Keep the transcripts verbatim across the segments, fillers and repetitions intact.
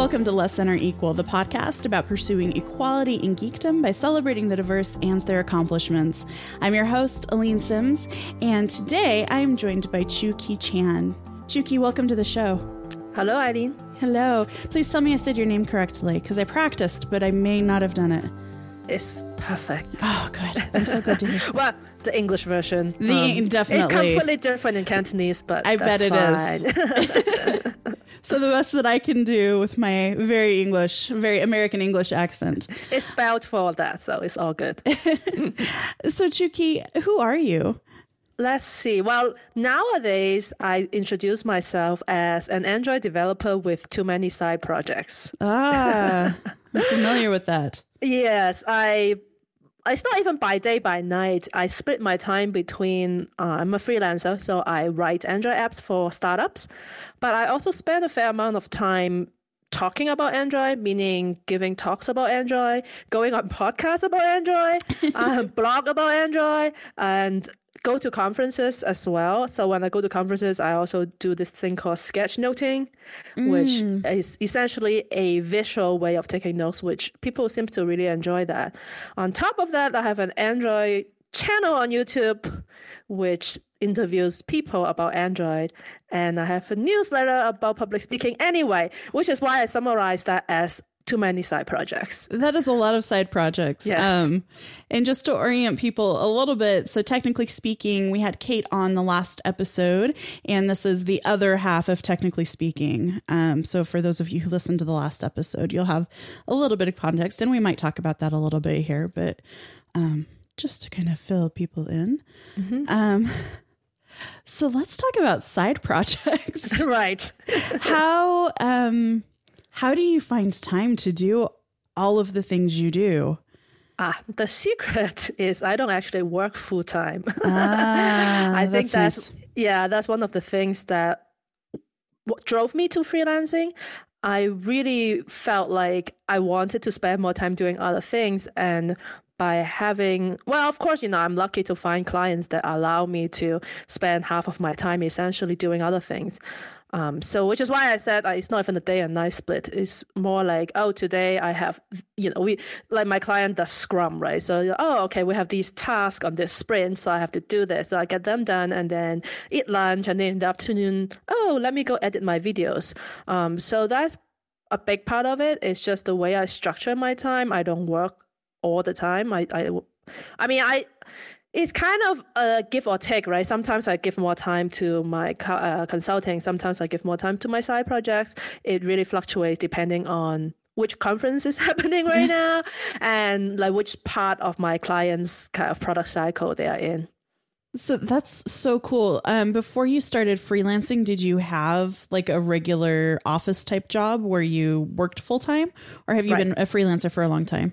Welcome to Less Than or Equal, the podcast about pursuing equality in geekdom by celebrating the diverse and their accomplishments. I'm your host, Aline Sims, and today I am joined by Chiu-Ki Chan. Chiu-Ki, welcome to the show. Hello, Aline. Hello. Please tell me I said your name correctly, because I practiced, but I may not have done it. It's perfect. Oh, good. I'm so good to hear. Well, the English version. The, um, definitely. It's completely different in Cantonese, but I that's bet it fine. Is. So the best that I can do with my very English, very American English accent. It's spelled for all that, so it's all good. So Chiu-Ki, who are you? Let's see. Well, nowadays, I introduce myself as an Android developer with too many side projects. Ah, I'm familiar with that. Yes, I. It's not even by day, by night. I split my time between, uh, I'm a freelancer, so I write Android apps for startups, but I also spend a fair amount of time talking about Android, meaning giving talks about Android, going on podcasts about Android, uh, blog about Android, and go to conferences as well. So when I go to conferences, I also do this thing called sketchnoting, mm. which is essentially a visual way of taking notes, which people seem to really enjoy that. On top of that, I have an Android channel on YouTube, which interviews people about Android. And I have a newsletter about public speaking anyway, which is why I summarize that as too many side projects. That is a lot of side projects. Yes. Um, and just to orient people a little bit, so Technically Speaking, we had Kate on the last episode, and this is the other half of Technically Speaking. Um, so for those of you who listened to the last episode, you'll have a little bit of context, and we might talk about that a little bit here, but um, just to kind of fill people in. Mm-hmm. Um, so let's talk about side projects. Right. How... Um, How do you find time to do all of the things you do? Ah, the secret is I don't actually work full time. Ah, I think that's, that's nice. Yeah, that's one of the things that w- drove me to freelancing. I really felt like I wanted to spend more time doing other things. And by having, well, of course, you know, I'm lucky to find clients that allow me to spend half of my time essentially doing other things. Um, so, which is why I said uh, it's not even a day and night split. It's more like, oh, today I have, you know, we like my client does Scrum, right? So, oh, okay, we have these tasks on this sprint, so I have to do this. So I get them done and then eat lunch, and then in the afternoon, oh, let me go edit my videos. Um, so that's a big part of it. It's just the way I structure my time. I don't work all the time. I, I, I mean, I. It's kind of a give or take, right? Sometimes I give more time to my uh, consulting. Sometimes I give more time to my side projects. It really fluctuates depending on which conference is happening right now and like which part of my client's kind of product cycle they are in. So that's so cool. Um, before you started freelancing, did you have like a regular office type job where you worked full time, or have you right. been a freelancer for a long time?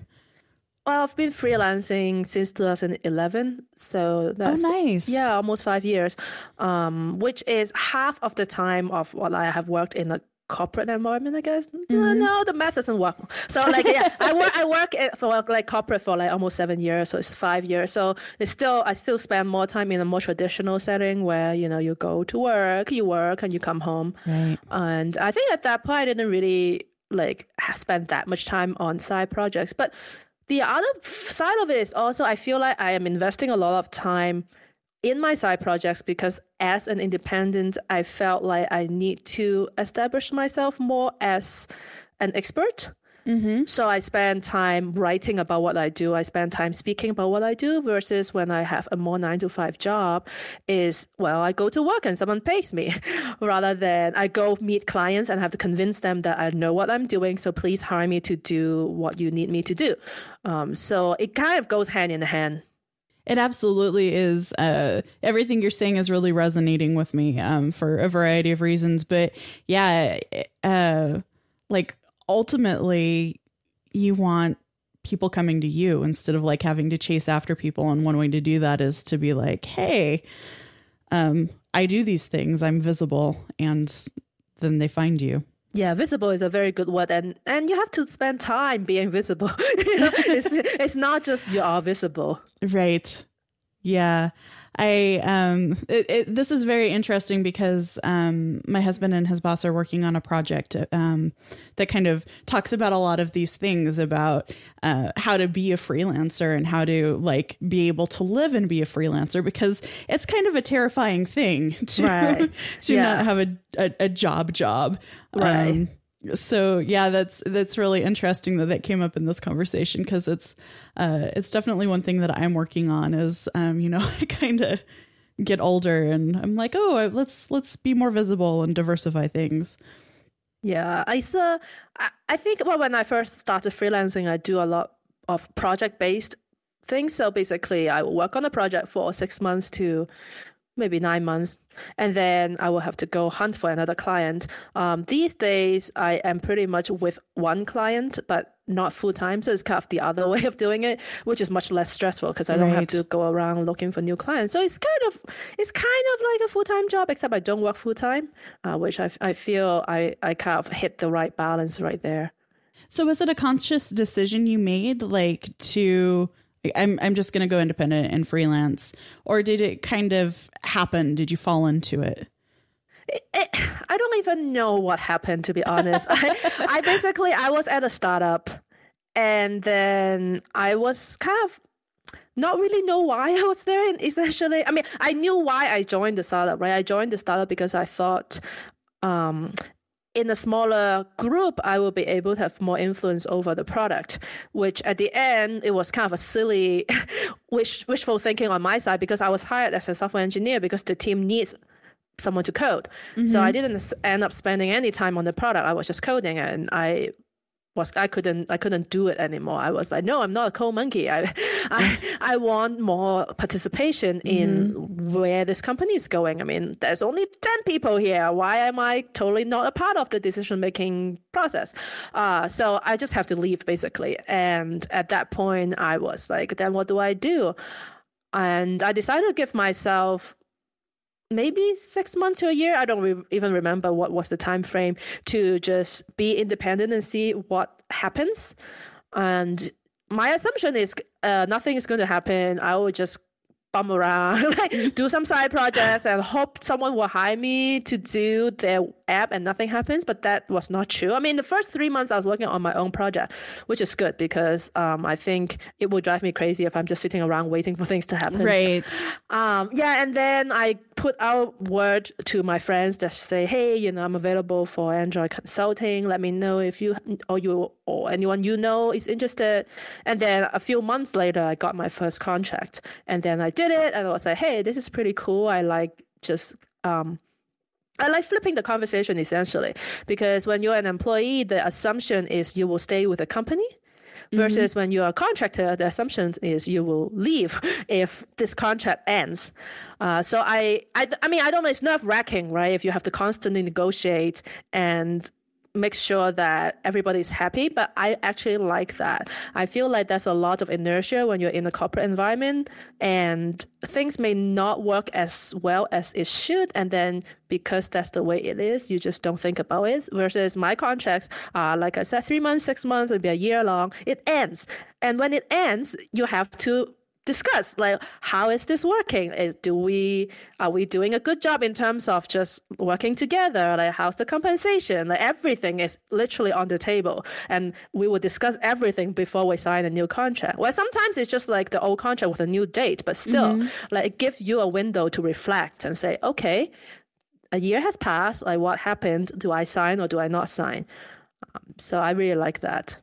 Well, I've been freelancing since two thousand eleven, so that's oh, nice. Yeah, almost five years, um, which is half of the time of what I have worked in a corporate environment, I guess. Mm-hmm. No, no, the math doesn't work. So, like, yeah, I work, I work for like corporate for like almost seven years, so it's five years. So it's still, I still spend more time in a more traditional setting where you know you go to work, you work, and you come home. Right. And I think at that point I didn't really like spend that much time on side projects, but. The other side of it is also I feel like I am investing a lot of time in my side projects because as an independent, I felt like I need to establish myself more as an expert. Mm-hmm. So I spend time writing about what I do. I spend time speaking about what I do versus when I have a more nine to five job is, well, I go to work and someone pays me rather than I go meet clients and have to convince them that I know what I'm doing. So please hire me to do what you need me to do. Um, so it kind of goes hand in hand. It absolutely is. Uh, everything you're saying is really resonating with me um, for a variety of reasons. But yeah, uh, like, ultimately, you want people coming to you instead of like having to chase after people. And one way to do that is to be like, hey, um, I do these things. I'm visible. And then they find you. Yeah, visible is a very good word. And, and you have to spend time being visible. You know, it's, it's not just you are visible. Right. Yeah, I um, it, it, this is very interesting because um, my husband and his boss are working on a project um, that kind of talks about a lot of these things about uh, how to be a freelancer and how to like be able to live and be a freelancer, because it's kind of a terrifying thing to right. to yeah. not have a, a, a job job. Right. Um, So, yeah, that's that's really interesting that that came up in this conversation, because it's uh, it's definitely one thing that I'm working on is, um, you know, I kind of get older and I'm like, oh, let's let's be more visible and diversify things. Yeah, I saw, I, I think well, when I first started freelancing, I do a lot of project based things. So basically, I will work on a project for six months to maybe nine months, and then I will have to go hunt for another client. Um, these days, I am pretty much with one client, but not full time. So it's kind of the other way of doing it, which is much less stressful because I right. don't have to go around looking for new clients. So it's kind of it's kind of like a full time job, except I don't work full time, uh, which I I feel I I kind of hit the right balance right there. So was it a conscious decision you made, like to? I'm I'm just going to go independent and freelance, or did it kind of happen? Did you fall into it? It, it I don't even know what happened, to be honest. I, I basically, I was at a startup, and then I was kind of not really know why I was there. And essentially, I mean, I knew why I joined the startup, right? I joined the startup because I thought, um, in a smaller group, I will be able to have more influence over the product, which at the end, it was kind of a silly wish, wishful thinking on my side, because I was hired as a software engineer because the team needs someone to code. Mm-hmm. So I didn't end up spending any time on the product. I was just coding, and I was I couldn't I couldn't do it anymore. I was like, no, I'm not a code monkey. I I, I want more participation in mm-hmm. where this company is going. I mean, there's only ten people here. Why am I totally not a part of the decision-making process? Uh, so I just have to leave, basically. And at that point, I was like, then what do I do? And I decided to give myself maybe six months to a year. I don't re- even remember what was the time frame, to just be independent and see what happens. And my assumption is uh, nothing is going to happen. I will just bum around, like, do some side projects and hope someone will hire me to do their app, and nothing happens. But that was not true. I mean, the first three months I was working on my own project, which is good, because um, I think it will drive me crazy if I'm just sitting around waiting for things to happen. Right. Um, yeah. And then I put out word to my friends that say, hey, you know, I'm available for Android consulting. Let me know if you or you or anyone you know is interested. And then a few months later, I got my first contract, and then I did it. And I was like, hey, this is pretty cool. I like just um, I like flipping the conversation, essentially, because when you're an employee, the assumption is you will stay with the company. Versus mm-hmm. when you are a contractor, the assumption is you will leave if this contract ends. Uh, so I, I, I mean, I don't know. It's nerve-wracking, right? If you have to constantly negotiate and make sure that everybody's happy. But I actually like that. I feel like there's a lot of inertia when you're in a corporate environment, and things may not work as well as it should. And then because that's the way it is, you just don't think about it. Versus my contracts are, like I said, three months, six months, it'll be a year long. It ends. And when it ends, you have to discuss, like, how is this working? Do we are we doing a good job in terms of just working together? Like, how's the compensation? Like, everything is literally on the table, and we will discuss everything before we sign a new contract. Well, sometimes it's just like the old contract with a new date, but still, mm-hmm. like, it gives you a window to reflect and say, okay, a year has passed. Like, what happened? Do I sign or do I not sign? Um, so I really like that.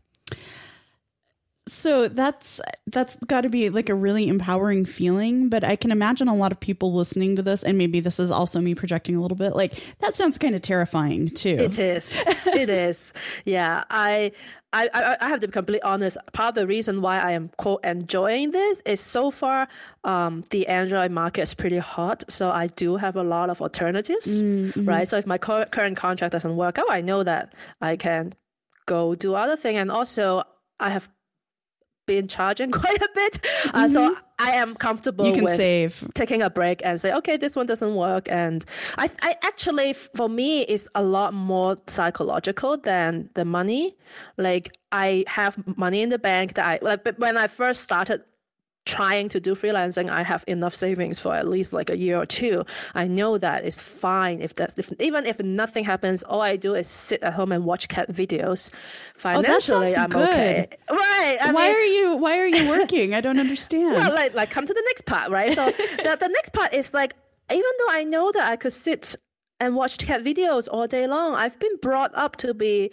So that's that's got to be like a really empowering feeling. But I can imagine a lot of people listening to this, and maybe this is also me projecting a little bit, like, that sounds kind of terrifying too. It is. It is. Yeah, I, I I have to be completely honest. Part of the reason why I am, quote, enjoying this is so far um, the Android market is pretty hot. So I do have a lot of alternatives, mm-hmm. right? So if my co- current contract doesn't work out, I know that I can go do other thing. And also I have been charging quite a bit, uh, mm-hmm. so I am comfortable you can with save. Taking a break and say, okay, this one doesn't work. And I, I actually, for me, it's a lot more psychological than the money. Like, I have money in the bank that I, like, when I first started trying to do freelancing, I have enough savings for at least like a year or two. I know that it's fine if that's if, even if nothing happens. All I do is sit at home and watch cat videos. Financially, oh, that sounds I'm good. Okay. Right? I why mean, are you Why are you working? I don't understand. Well, like like come to the next part, right? So the, the next part is like, even though I know that I could sit and watch cat videos all day long, I've been brought up to be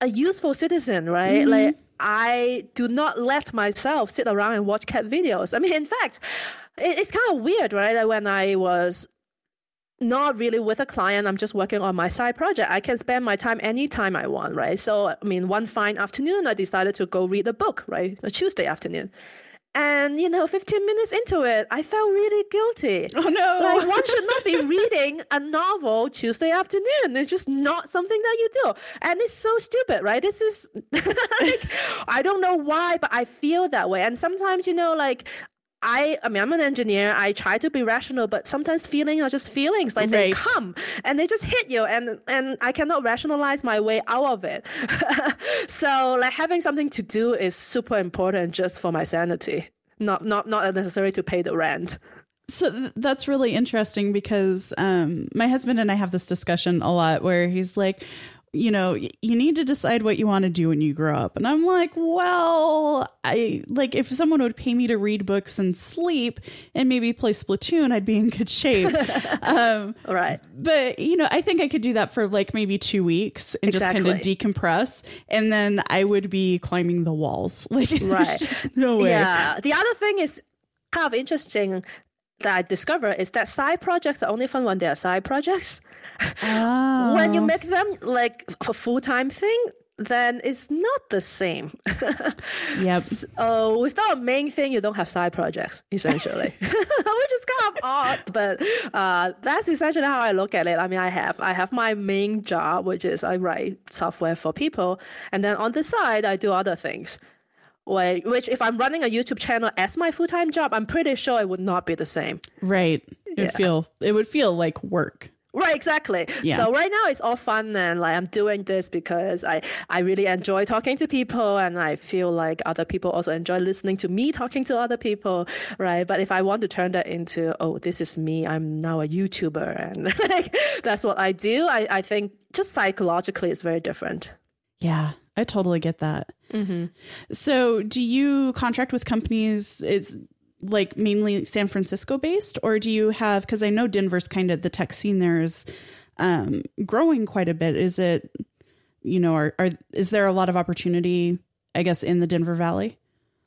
a useful citizen, right? Mm-hmm. Like, I do not let myself sit around and watch cat videos. I mean, in fact, it's kind of weird, right? Like, when I was not really with a client, I'm just working on my side project, I can spend my time anytime I want, right? So, I mean, one fine afternoon, I decided to go read a book, right? A Tuesday afternoon. And, you know, fifteen minutes into it, I felt really guilty. Oh, no. Like, one should not be reading a novel Tuesday afternoon. It's just not something that you do. And it's so stupid, right? This is, like, I don't know why, but I feel that way. And sometimes, you know, like, I, I mean, I'm an engineer. I try to be rational, but sometimes feelings are just feelings. Like, right. They come and they just hit you, and, and I cannot rationalize my way out of it. So, like, having something to do is super important just for my sanity, not not not necessary to pay the rent. So th- that's really interesting, because um, my husband and I have this discussion a lot where he's like, you know, you need to decide what you want to do when you grow up. And I'm like, well, I like if someone would pay me to read books and sleep and maybe play Splatoon, I'd be in good shape. Um, right. But, you know, I think I could do that for like maybe two weeks and exactly. just kind of decompress. And then I would be climbing the walls. Like, right. No way. Yeah. The other thing is kind of interesting that I discover is that side projects are only fun when they are side projects. Oh. When you make them like a full-time thing, then it's not the same. Yep. So without a main thing, you don't have side projects, essentially, which is kind of odd, but uh, that's essentially how I look at it. I mean, I have I have my main job, which is I write software for people, and then on the side, I do other things. Which, if I'm running a YouTube channel as my full-time job, I'm pretty sure it would not be the same. Right. It would yeah. feel it would feel like work. Right, exactly. Yeah. So right now it's all fun, and like I'm doing this because I, I really enjoy talking to people, and I feel like other people also enjoy listening to me talking to other people, right? But if I want to turn that into, oh, this is me, I'm now a YouTuber, and like, that's what I do, I, I think just psychologically it's very different. Yeah, I totally get that. Mm-hmm. So do you contract with companies? It's like mainly San Francisco based, or do you have, because I know Denver's kind of the tech scene there is um, growing quite a bit. Is it, you know, are, are is there a lot of opportunity, I guess, in the Denver Valley?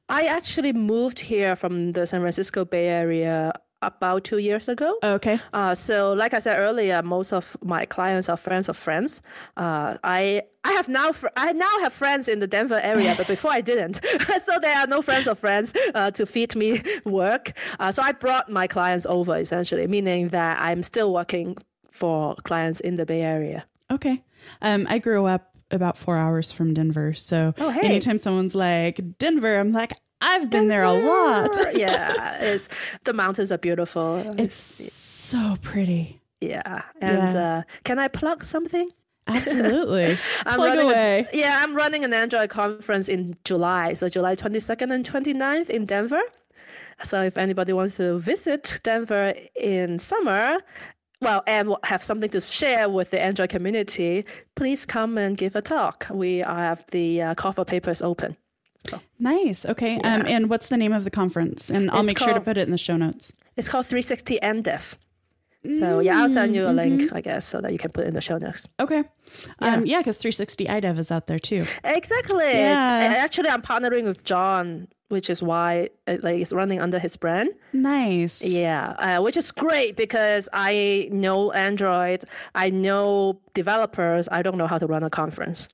I actually moved here from the San Francisco Bay Area about two years ago. Okay. Uh, so like I said earlier, most of my clients are friends of friends. Uh, I I have now fr- I now have friends in the Denver area, but before I didn't. So there are no friends of friends uh, to feed me work. Uh, so I brought my clients over, essentially, meaning that I'm still working for clients in the Bay Area. Okay. Um, I grew up about four hours from Denver. So oh, hey. Anytime someone's like, Denver, I'm like, I've been there a lot. Yeah, it's, the mountains are beautiful. It's so pretty. Yeah. And yeah. Uh, can I plug something? Absolutely. I'm plug away. A, yeah, I'm running an Android conference in July. So July twenty-second and twenty-ninth in Denver. So if anybody wants to visit Denver in summer, well, and have something to share with the Android community, please come and give a talk. We have the uh, cover papers open. So. Nice. Okay. Yeah. Um, and what's the name of the conference? And I'll it's make called, sure to put it in the show notes. It's called three sixty i Dev. So yeah, I'll send you a mm-hmm. link, I guess, so that you can put it in the show notes. Okay. Yeah, um, yeah, because three sixty i Dev is out there too. Exactly. Yeah. Actually, I'm partnering with John, which is why it, like, it's running under his brand. Nice. Yeah, uh, which is great because I know Android. I know developers. I don't know how to run a conference.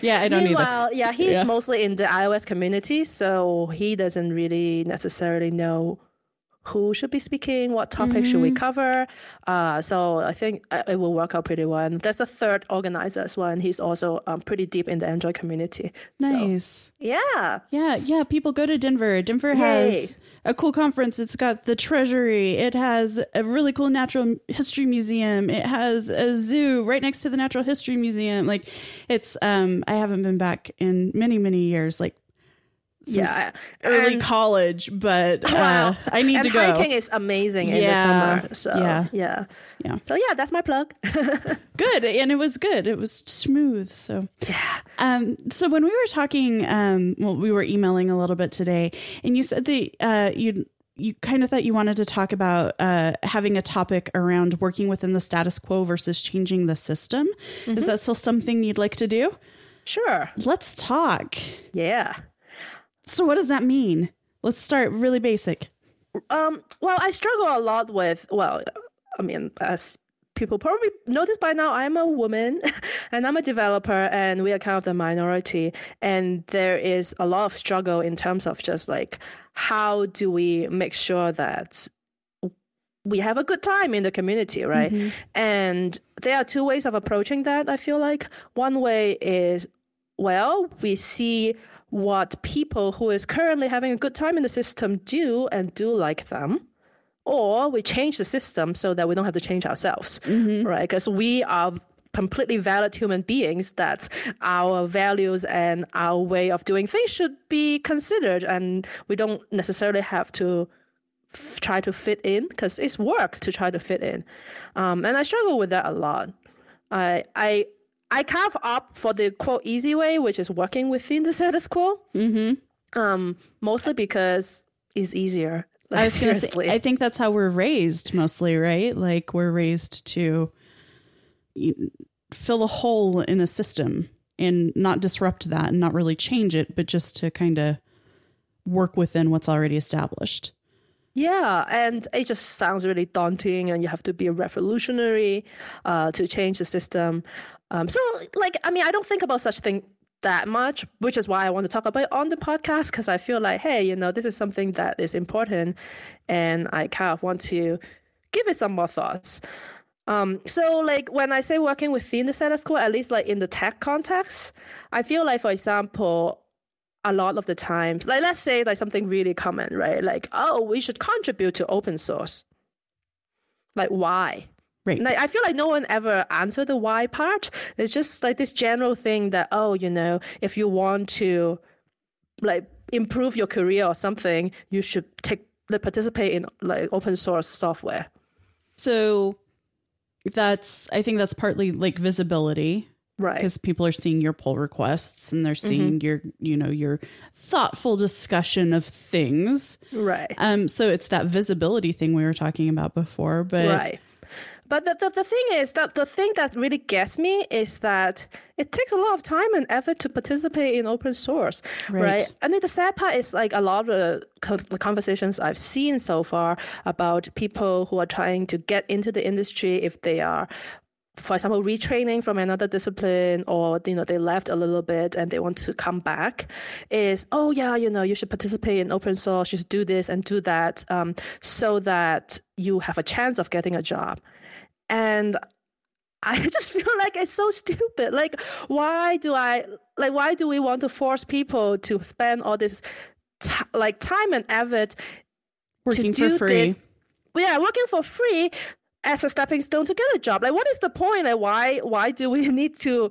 Yeah, I don't Meanwhile, either. Yeah, he's yeah. mostly in the iOS community, so he doesn't really necessarily know who should be speaking, what topics mm-hmm. should we cover. Uh, so I think it will work out pretty well. And there's a third organizer as well, and he's also um, pretty deep in the Android community. Nice. So, yeah. Yeah, yeah. People go to Denver. Denver Yay. Has a cool conference. It's got the Treasury. It has a really cool Natural History Museum. It has a zoo right next to the Natural History Museum. Like, it's, um, I haven't been back in many, many years, like since yeah, early and, college, but wow. uh, I need and to go. Hiking is amazing yeah. in the summer. So yeah. yeah, yeah. So yeah, that's my plug. Good, and it was good. It was smooth. So yeah. Um. So when we were talking, um, well, we were emailing a little bit today, and you said that uh, you you kind of thought you wanted to talk about uh, having a topic around working within the status quo versus changing the system. Mm-hmm. Is that still something you'd like to do? Sure. Let's talk. Yeah. So what does that mean? Let's start really basic. Um, well, I struggle a lot with, well, I mean, as people probably notice by now, I'm a woman and I'm a developer and we are kind of the minority. And there is a lot of struggle in terms of just like, how do we make sure that we have a good time in the community, right? Mm-hmm. And there are two ways of approaching that, I feel like. One way is, well, we see what people who is currently having a good time in the system do and do like them, or we change the system so that we don't have to change ourselves, mm-hmm. right? Because we are completely valid human beings that our values and our way of doing things should be considered, and we don't necessarily have to f- try to fit in, because it's work to try to fit in. Um, and I struggle with that a lot. I, I, I kind of opt for the quote easy way, which is working within the status quo, mm-hmm. um, mostly because it's easier. Like, I was going to say, I think that's how we're raised mostly, right? Like we're raised to fill a hole in a system and not disrupt that and not really change it, but just to kind of work within what's already established. Yeah, and it just sounds really daunting, and you have to be a revolutionary uh, to change the system. Um, so, like, I mean, I don't think about such thing that much, which is why I want to talk about it on the podcast, because I feel like, hey, you know, this is something that is important, and I kind of want to give it some more thoughts. Um, so, like, when I say working within the status quo, at least, like, in the tech context, I feel like, for example, a lot of the times, like, let's say, like, something really common, right? Like, oh, we should contribute to open source. Like, why? Right. Like, I feel like no one ever answered the why part. It's just like this general thing that, oh, you know, if you want to like improve your career or something, you should take like, participate in like open source software. So that's, I think that's partly like visibility. Right. Because people are seeing your pull requests and they're seeing mm-hmm. your, you know, your thoughtful discussion of things. Right. Um. So it's that visibility thing we were talking about before. But right. But the, the, the thing is that the thing that really gets me is that it takes a lot of time and effort to participate in open source, right? right? I mean, the sad part is like a lot of the, co- the conversations I've seen so far about people who are trying to get into the industry if they are, for example, retraining from another discipline, or, you know, they left a little bit and they want to come back, is, oh, yeah, you know, you should participate in open source, you should do this and do that um, so that you have a chance of getting a job. And I just feel like it's so stupid. Like, why do I, like, why do we want to force people to spend all this, t- like, time and effort working to do for free? This? Yeah, working for free as a stepping stone to get a job. Like, what is the point? Like, why, why do we need to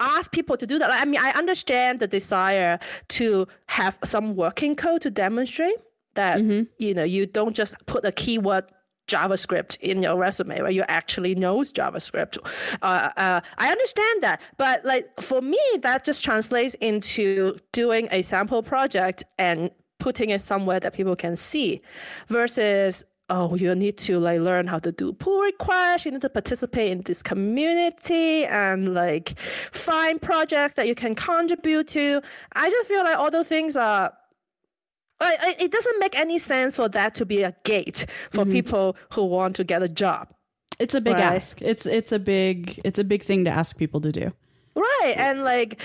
ask people to do that? Like, I mean, I understand the desire to have some working code to demonstrate that, mm-hmm. you know, you don't just put a keyword JavaScript in your resume, right? You actually knows JavaScript. Uh, uh, I understand that, but like for me, that just translates into doing a sample project and putting it somewhere that people can see, versus, oh, you need to like learn how to do pull requests. You need to participate in this community and like find projects that you can contribute to. I just feel like all those things are, it doesn't make any sense for that to be a gate for mm-hmm. people who want to get a job. It's a big right? ask. It's it's a big it's a big thing to ask people to do. Right. And like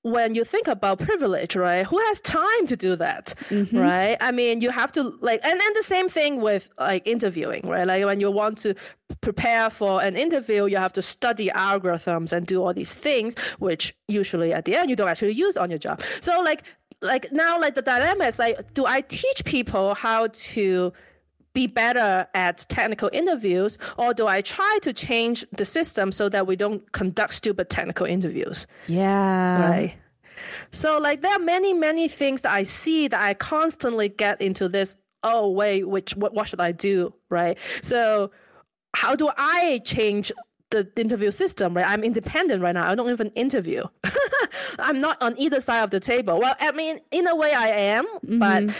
when you think about privilege, right? Who has time to do that? Mm-hmm. Right? I mean, you have to like, and then the same thing with like interviewing, right? Like when you want to prepare for an interview, you have to study algorithms and do all these things, which usually at the end you don't actually use on your job. So like Like now, like the dilemma is like, do I teach people how to be better at technical interviews, or do I try to change the system so that we don't conduct stupid technical interviews? Yeah. Right. So like there are many, many things that I see that I constantly get into this, oh, wait, which what, what should I do, right? So how do I change the interview system, right? I'm independent right now. I don't even interview. I'm not on either side of the table. Well, I mean, in a way I am, mm-hmm. but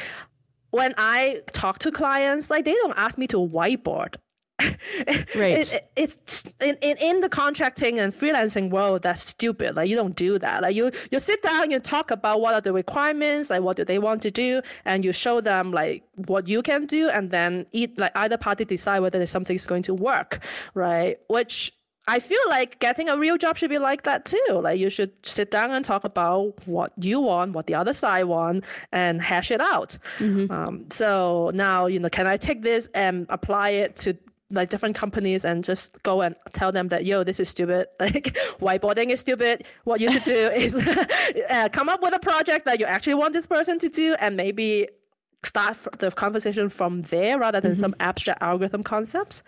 when I talk to clients, like they don't ask me to whiteboard. Right. It, it, it's in, in, in the contracting and freelancing world, that's stupid. Like you don't do that. Like you, you sit down and you talk about what are the requirements, like what do they want to do, and you show them like what you can do, and then eat, like either party decide whether something's going to work, right? Which I feel like getting a real job should be like that too. Like you should sit down and talk about what you want, what the other side want, and hash it out. Mm-hmm. Um, so now, you know, can I take this and apply it to like different companies and just go and tell them that, yo, this is stupid. Like whiteboarding is stupid. What you should do is uh, come up with a project that you actually want this person to do and maybe start the conversation from there rather than mm-hmm. some abstract algorithm concepts.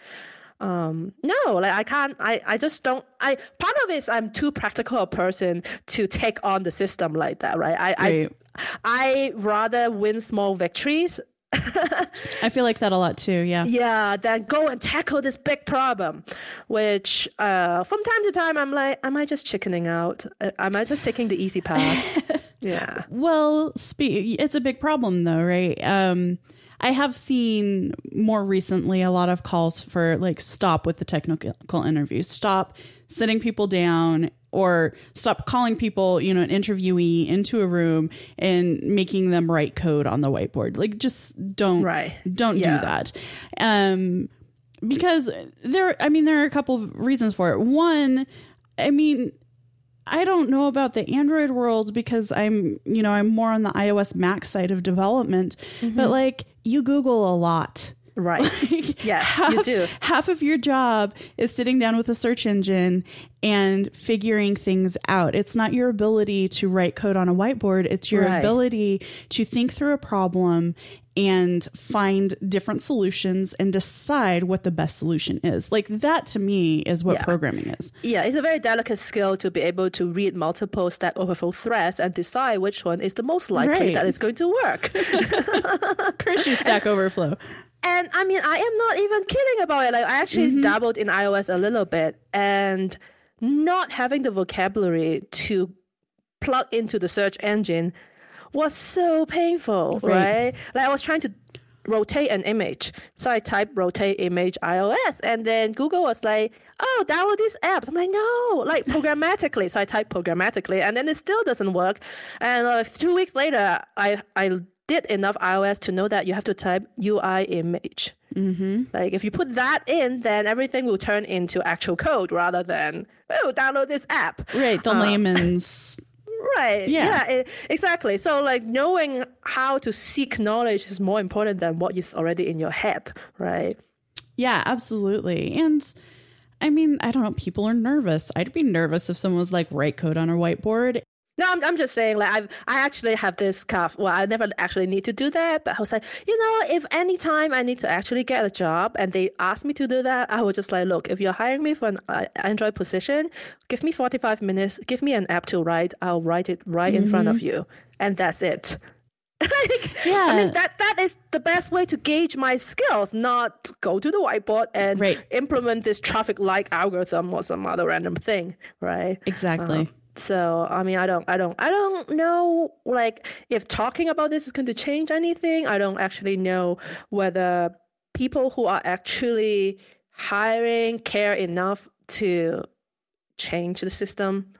Um, no, like I can't, I, I just don't, I, part of it is I'm too practical a person to take on the system like that, right? I, right. I, I rather win small victories. I feel like that a lot too. Yeah. Yeah. Then go and tackle this big problem, which, uh, from time to time, I'm like, am I just chickening out? Am I just taking the easy path? Yeah. Well, spe- it's a big problem though, right? Um, I have seen more recently a lot of calls for like stop with the technical interview, stop sitting people down or stop calling people, you know, an interviewee into a room and making them write code on the whiteboard. Like just don't, right. don't yeah. do that. Um, because there, I mean, there are a couple of reasons for it. One, I mean, I don't know about the Android world because I'm, you know, I'm more on the iOS Mac side of development, mm-hmm. but like, you Google a lot, right? Like yes, half, you do. Half of your job is sitting down with a search engine and figuring things out. It's not your ability to write code on a whiteboard. It's your right. ability to think through a problem and find different solutions and decide what the best solution is. Like that to me is what yeah. programming is. Yeah, it's a very delicate skill to be able to read multiple Stack Overflow threads and decide which one is the most likely right. that it's going to work. Curse you, Stack Overflow. And I mean, I am not even kidding about it. Like, I actually mm-hmm. dabbled in iOS a little bit, and not having the vocabulary to plug into the search engine was so painful, right? right? Like I was trying to rotate an image. So I typed rotate image iOS, and then Google was like, oh, download this app. I'm like, no, like programmatically. So I typed programmatically, and then it still doesn't work. And uh, two weeks later, I, I did enough iOS to know that you have to type U I image. Mm-hmm. Like if you put that in, then everything will turn into actual code rather than, oh, download this app. Right, the uh, layman's... Right. Yeah, yeah it, exactly. So like knowing how to seek knowledge is more important than what is already in your head. Right. Yeah, absolutely. And I mean, I don't know, people are nervous. I'd be nervous if someone was like, write code on a whiteboard. No, I'm, I'm just saying, like, I I actually have this kind of, well, I never actually need to do that. But I was like, you know, if any time I need to actually get a job and they ask me to do that, I would just like, look, if you're hiring me for an uh, Android position, give me forty-five minutes, give me an app to write. I'll write it right mm-hmm. in front of you. And that's it. Like, yeah. I mean, that, that is the best way to gauge my skills, not go to the whiteboard and right. implement this traffic-like algorithm or some other random thing, right? Exactly. Uh-huh. So, I mean, I don't, I don't, I don't know, like, if talking about this is going to change anything. I don't actually know whether people who are actually hiring care enough to change the system.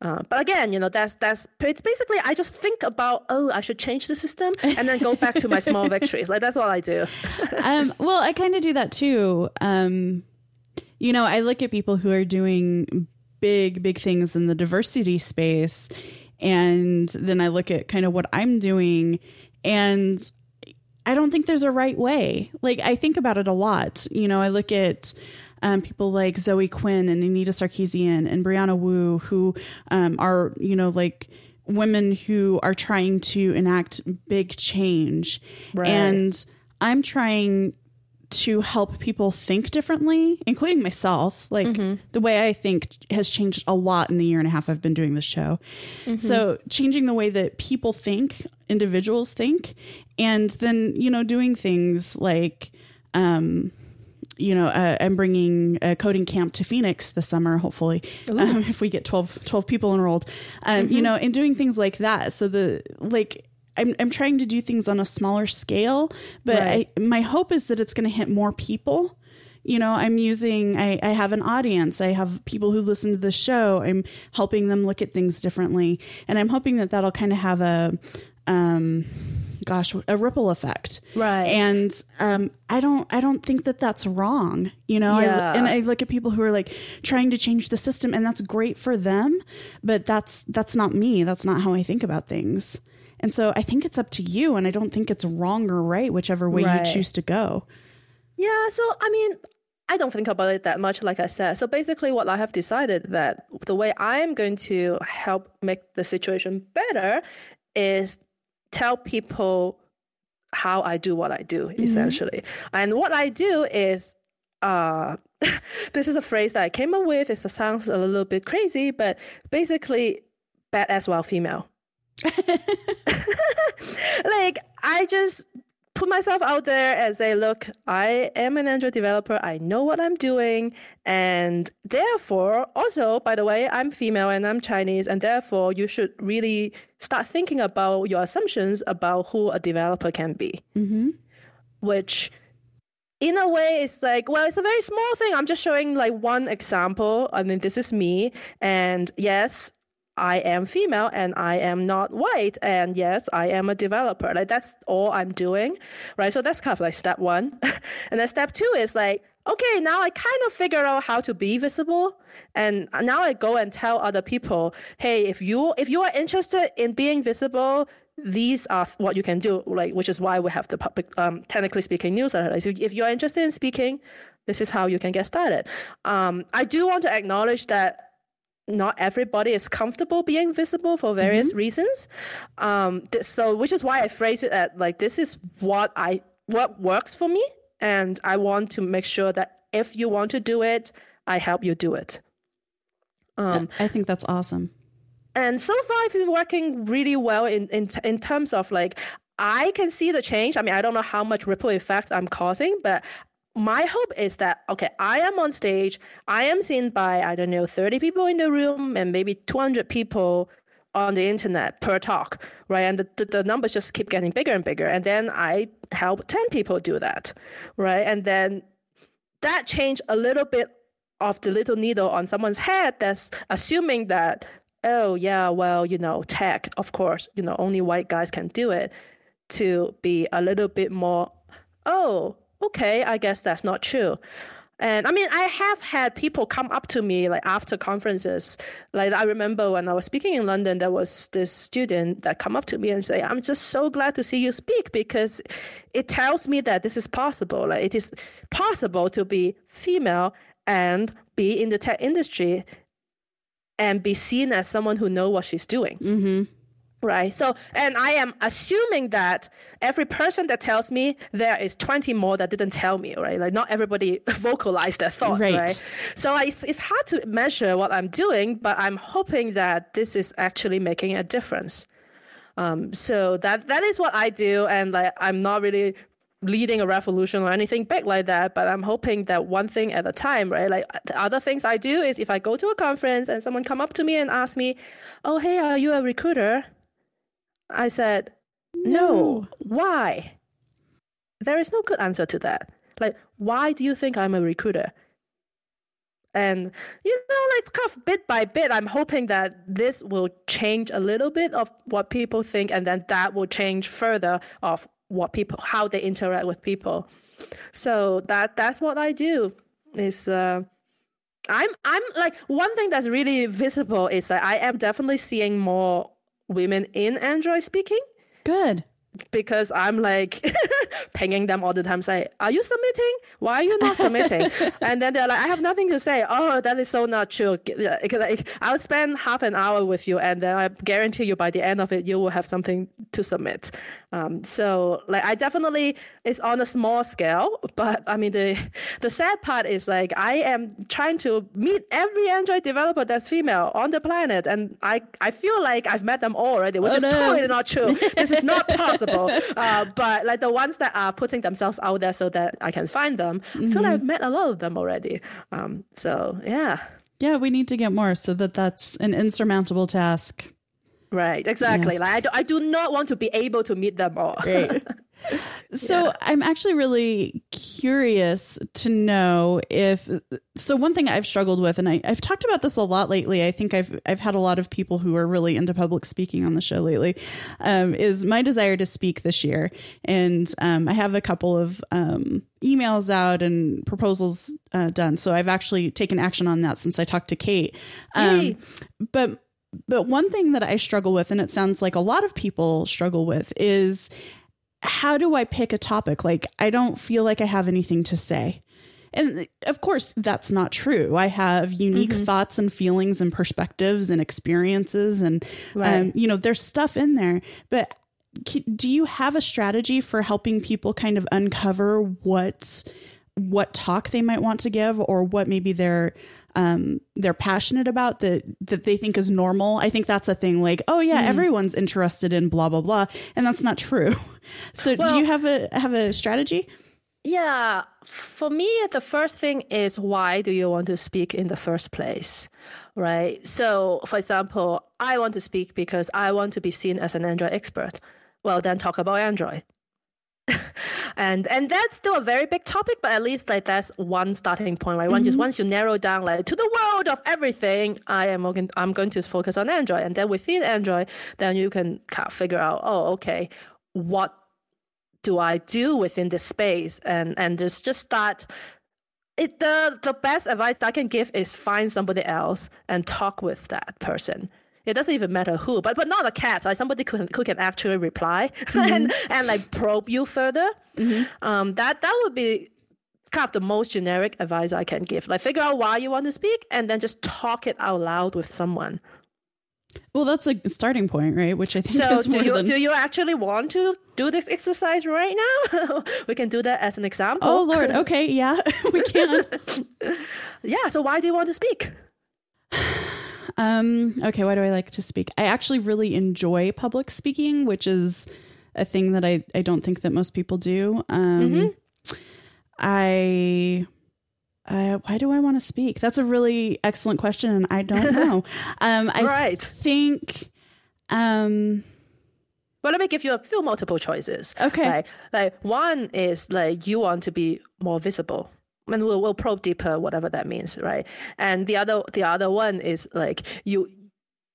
Uh, but again, you know, that's, that's, it's basically, I just think about, oh, I should change the system and then go back to my small victories. Like, that's all I do. um, well, I kind of do that too. Um, you know, I look at people who are doing big, big things in the diversity space. And then I look at kind of what I'm doing, and I don't think there's a right way. Like I think about it a lot. You know, I look at um, people like Zoe Quinn and Anita Sarkeesian and Brianna Wu, who um, are, you know, like women who are trying to enact big change. Right. And I'm trying to help people think differently, including myself. Like mm-hmm. the way I think has changed a lot in the year and a half I've been doing this show. Mm-hmm. So changing the way that people think, individuals think, and then, you know, doing things like, um, you know, uh, I'm bringing a coding camp to Phoenix this summer, hopefully, um, if we get twelve, twelve people enrolled, um, mm-hmm. you know, and doing things like that. So the, like, I'm, I'm trying to do things on a smaller scale, but right. I, my hope is that it's going to hit more people. You know, I'm using, I, I have an audience. I have people who listen to the show. I'm helping them look at things differently. And I'm hoping that that'll kind of have a, um, gosh, a ripple effect. Right. And, um, I don't, I don't think that that's wrong. You know, yeah. I, and I look at people who are like trying to change the system, and that's great for them, but that's, that's not me. That's not how I think about things. And so I think it's up to you, and I don't think it's wrong or right, whichever way right. you choose to go. Yeah. So, I mean, I don't think about it that much, like I said. So basically what I have decided that the way I'm going to help make the situation better is tell people how I do what I do, mm-hmm. essentially. And what I do is, uh, this is a phrase that I came up with. It sounds a little bit crazy, but basically badass while female. Like, I just put myself out there and say, look, I am an Android developer. I know what I'm doing. And therefore, also, by the way, I'm female and I'm Chinese. And therefore, you should really start thinking about your assumptions about who a developer can be. Mm-hmm. Which, in a way, it's like, well, it's a very small thing. I'm just showing like one example. I mean, this is me. And yes, I am female and I am not white. And yes, I am a developer. Like, that's all I'm doing. Right. So that's kind of like step one. And then step two is like, okay, now I kind of figure out how to be visible. And now I go and tell other people, hey, if you, if you are interested in being visible, these are what you can do. Like, which is why we have the public, um, technically speaking newsletter. Like, if, if you're interested in speaking, this is how you can get started. Um, I do want to acknowledge that not everybody is comfortable being visible for various mm-hmm. reasons. Um, th- so, which is why I phrase it at like, this is what I, what works for me. And I want to make sure that if you want to do it, I help you do it. Um, I think that's awesome. And so far I've been working really well in, in, in terms of like, I can see the change. I mean, I don't know how much ripple effect I'm causing, but my hope is that, okay, I am on stage, I am seen by, I don't know, thirty people in the room and maybe two hundred people on the internet per talk, right? And the, the numbers just keep getting bigger and bigger. And then I help ten people do that, right? And then that changed a little bit of the little needle on someone's head that's assuming that, oh, yeah, well, you know, tech, of course, you know, only white guys can do it, to be a little bit more, oh, okay, I guess that's not true. And I mean, I have had people come up to me like after conferences. Like, I remember when I was speaking in London, there was this student that come up to me and say, I'm just so glad to see you speak because it tells me that this is possible. Like, it is possible to be female and be in the tech industry and be seen as someone who knows what she's doing. Mm-hmm. Right. So, and I am assuming that every person that tells me there is twenty more that didn't tell me, right? Like, not everybody vocalized their thoughts, right? right? So I, it's hard to measure what I'm doing, but I'm hoping that this is actually making a difference. Um, so that, that is what I do. And like, I'm not really leading a revolution or anything big like that, but I'm hoping that one thing at a time, right? Like, the other things I do is if I go to a conference and someone come up to me and ask me, oh, hey, are you a recruiter? I said, no. no, why? There is no good answer to that. Like, why do you think I'm a recruiter? And, you know, like, kind of bit by bit, I'm hoping that this will change a little bit of what people think, and then that will change further of what people, how they interact with people. So that that's what I do is, uh, I'm, I'm like, one thing that's really visible is that I am definitely seeing more women in Android speaking. Good. Because I'm like pinging them all the time, say, are you submitting? Why are you not submitting? And then they're like, I have nothing to say. Oh, that is so not true. I'll spend half an hour with you and then I guarantee you by the end of it, you will have something to submit. Um, so like I definitely, it's on a small scale, but I mean, the the sad part is like I am trying to meet every Android developer that's female on the planet. And I, I feel like I've met them all already, which oh, is no. totally not true. This is not possible. Uh, but like the ones that are putting themselves out there so that I can find them, mm-hmm. I feel like I've met a lot of them already. Um, so yeah. Yeah, we need to get more so that that's an insurmountable task. Right, exactly. Yeah. Like I do, I do not want to be able to meet them all. Right. So yeah. I'm actually really curious to know if, so one thing I've struggled with, and I, I've talked about this a lot lately, I think I've I've had a lot of people who are really into public speaking on the show lately, um, is my desire to speak this year. And um, I have a couple of um, emails out and proposals uh, done. So I've actually taken action on that since I talked to Kate. Um, but But one thing that I struggle with, and it sounds like a lot of people struggle with, is how do I pick a topic? Like, I don't feel like I have anything to say. And of course, that's not true. I have unique mm-hmm. thoughts and feelings and perspectives and experiences. And, right. um, you know, there's stuff in there. But do you have a strategy for helping people kind of uncover what what talk they might want to give, or what maybe they're um, they're passionate about that, that they think is normal? I think that's a thing, like, oh yeah, mm. everyone's interested in blah, blah, blah. And that's not true. So well, do you have a, have a strategy? Yeah. For me, the first thing is, why do you want to speak in the first place? Right. So for example, I want to speak because I want to be seen as an Android expert. Well, then talk about Android. and and that's still a very big topic, but at least like that's one starting point, right? Once mm-hmm. once you narrow down like to the world of everything, I am I'm going to focus on Android, and then within Android, then you can kind of figure out, oh, okay, what do I do within this space, and and just just start. It the the best advice I can give is find somebody else and talk with that person. It doesn't even matter who, but but not a cat. Like somebody who, who can actually reply mm-hmm. and, and like probe you further. Mm-hmm. Um, that that would be kind of the most generic advice I can give. Like figure out why you want to speak, and then just talk it out loud with someone. Well, that's a starting point, right? Which I think so is more do you, than... do you actually want to do this exercise right now? We can do that as an example. Oh, Lord. Okay. Yeah, we can. Yeah. So why do you want to speak? Um, okay, why do I like to speak? I actually really enjoy public speaking, which is a thing that I, I don't think that most people do. Um, mm-hmm. I, I, why do I want to speak? That's a really excellent question, and I don't know. um, I right. think, um, well, let me give you a few multiple choices. Okay. Like, like one is like, you want to be more visible. And we'll, we'll probe deeper, whatever that means, right? And the other the other one is like you